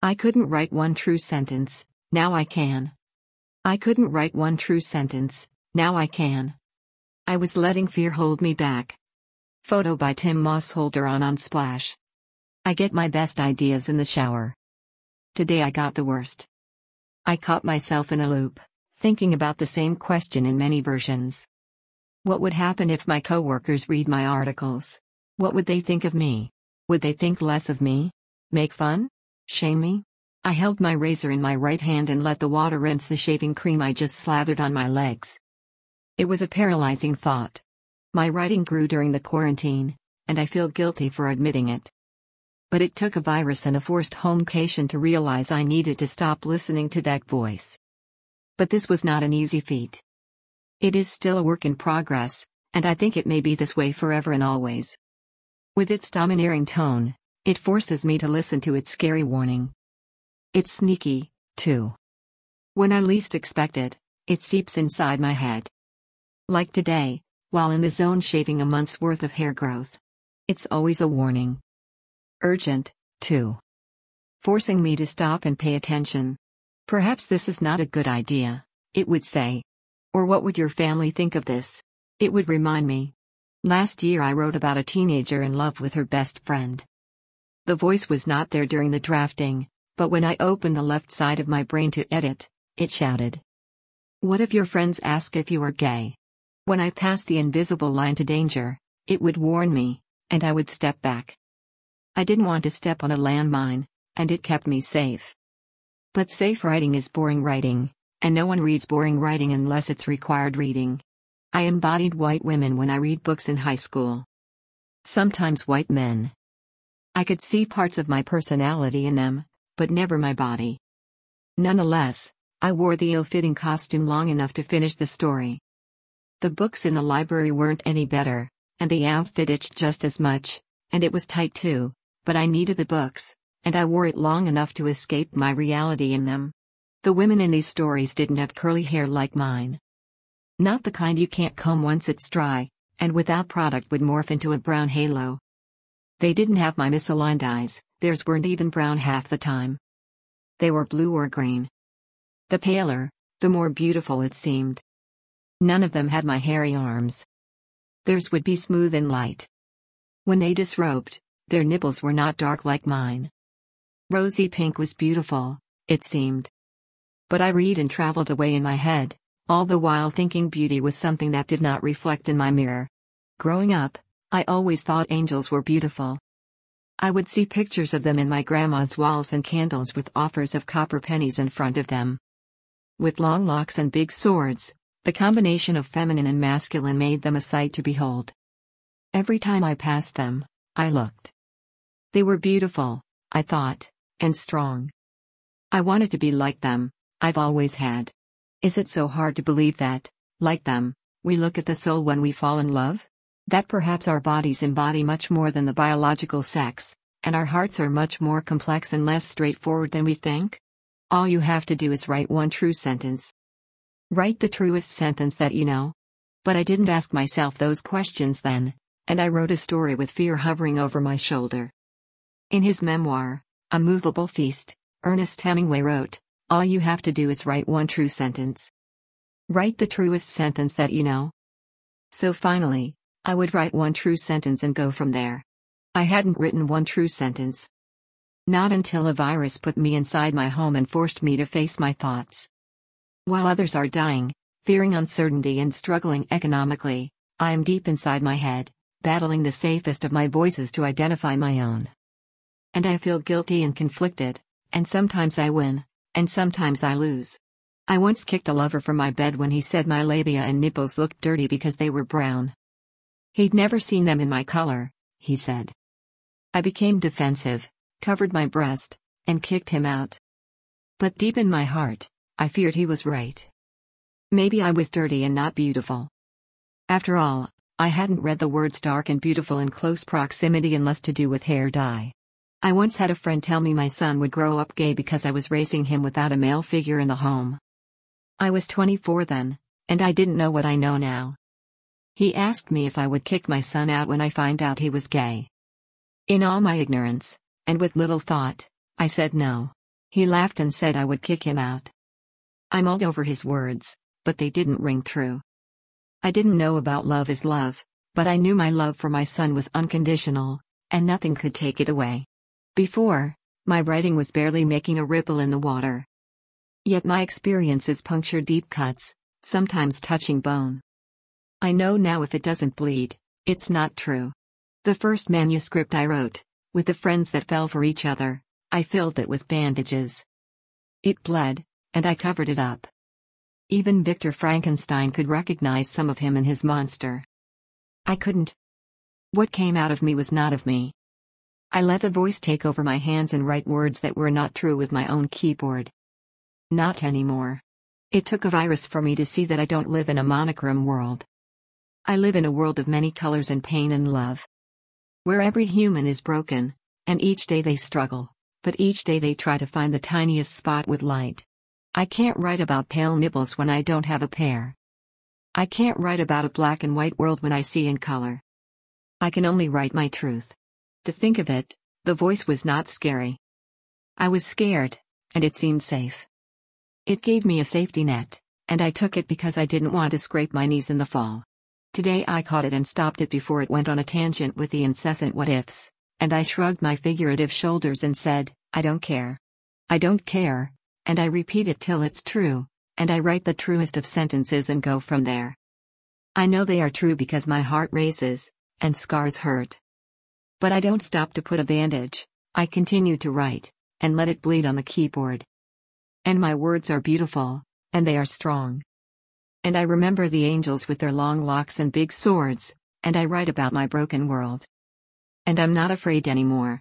I couldn't write one true sentence, now I can. I couldn't write one true sentence, now I can. I was letting fear hold me back. Photo by Tim Mossholder on Unsplash. I get my best ideas in the shower. Today I got the worst. I caught myself in a loop, thinking about the same question in many versions. What would happen if my coworkers read my articles? What would they think of me? Would they think less of me? Make fun? Shame me? I held my razor in my right hand and let the water rinse the shaving cream I just slathered on my legs. It was a paralyzing thought. My writing grew during the quarantine, and I feel guilty for admitting it. But it took a virus and a forced homcation to realize I needed to stop listening to that voice. But this was not an easy feat. It is still a work in progress, and I think it may be this way forever and always. With its domineering tone, it forces me to listen to its scary warning. It's sneaky, too. When I least expect it, it seeps inside my head. Like today, while in the zone shaving a month's worth of hair growth. It's always a warning. Urgent, too. Forcing me to stop and pay attention. Perhaps this is not a good idea, it would say. Or what would your family think of this? It would remind me. Last year I wrote about a teenager in love with her best friend. The voice was not there during the drafting, but when I opened the left side of my brain to edit, it shouted. What if your friends ask if you are gay? When I passed the invisible line to danger, it would warn me, and I would step back. I didn't want to step on a landmine, and it kept me safe. But safe writing is boring writing, and no one reads boring writing unless it's required reading. I embodied white women when I read books in high school. Sometimes white men. I could see parts of my personality in them, but never my body. Nonetheless, I wore the ill-fitting costume long enough to finish the story. The books in the library weren't any better, and the outfit itched just as much, and it was tight too, but I needed the books, and I wore it long enough to escape my reality in them. The women in these stories didn't have curly hair like mine. Not the kind you can't comb once it's dry, and without product would morph into a brown halo. They didn't have my misaligned eyes, theirs weren't even brown half the time. They were blue or green. The paler, the more beautiful it seemed. None of them had my hairy arms. Theirs would be smooth and light. When they disrobed, their nipples were not dark like mine. Rosy pink was beautiful, it seemed. But I read and traveled away in my head, all the while thinking beauty was something that did not reflect in my mirror. Growing up, I always thought angels were beautiful. I would see pictures of them in my grandma's walls and candles with offers of copper pennies in front of them. With long locks and big swords, the combination of feminine and masculine made them a sight to behold. Every time I passed them, I looked. They were beautiful, I thought, and strong. I wanted to be like them, I've always had. Is it so hard to believe that, like them, we look at the soul when we fall in love? That perhaps our bodies embody much more than the biological sex, and our hearts are much more complex and less straightforward than we think? All you have to do is write one true sentence. Write the truest sentence that you know. But I didn't ask myself those questions then, and I wrote a story with fear hovering over my shoulder. In his memoir, A Movable Feast, Ernest Hemingway wrote, "All you have to do is write one true sentence. Write the truest sentence that you know." So finally, I would write one true sentence and go from there. I hadn't written one true sentence. Not until a virus put me inside my home and forced me to face my thoughts. While others are dying, fearing uncertainty and struggling economically, I am deep inside my head, battling the safest of my voices to identify my own. And I feel guilty and conflicted, and sometimes I win, and sometimes I lose. I once kicked a lover from my bed when he said my labia and nipples looked dirty because they were brown. He'd never seen them in my color, he said. I became defensive, covered my breast, and kicked him out. But deep in my heart, I feared he was right. Maybe I was dirty and not beautiful. After all, I hadn't read the words dark and beautiful in close proximity unless to do with hair dye. I once had a friend tell me my son would grow up gay because I was raising him without a male figure in the home. I was 24 then, and I didn't know what I know now. He asked me if I would kick my son out when I find out he was gay. In all my ignorance, and with little thought, I said no. He laughed and said I would kick him out. I mulled over his words, but they didn't ring true. I didn't know about love is love, but I knew my love for my son was unconditional, and nothing could take it away. Before, my writing was barely making a ripple in the water. Yet my experiences puncture deep cuts, sometimes touching bone. I know now if it doesn't bleed, it's not true. The first manuscript I wrote, with the friends that fell for each other, I filled it with bandages. It bled, and I covered it up. Even Victor Frankenstein could recognize some of him in his monster. I couldn't. What came out of me was not of me. I let the voice take over my hands and write words that were not true with my own keyboard. Not anymore. It took a virus for me to see that I don't live in a monochrome world. I live in a world of many colors and pain and love. Where every human is broken, and each day they struggle, but each day they try to find the tiniest spot with light. I can't write about pale nipples when I don't have a pair. I can't write about a black and white world when I see in color. I can only write my truth. To think of it, the voice was not scary. I was scared, and it seemed safe. It gave me a safety net, and I took it because I didn't want to scrape my knees in the fall. Today I caught it and stopped it before it went on a tangent with the incessant what-ifs, and I shrugged my figurative shoulders and said, I don't care. I don't care, and I repeat it till it's true, and I write the truest of sentences and go from there. I know they are true because my heart races, and scars hurt. But I don't stop to put a bandage, I continue to write, and let it bleed on the keyboard. And my words are beautiful, and they are strong. And I remember the angels with their long locks and big swords, and I write about my broken world. And I'm not afraid anymore.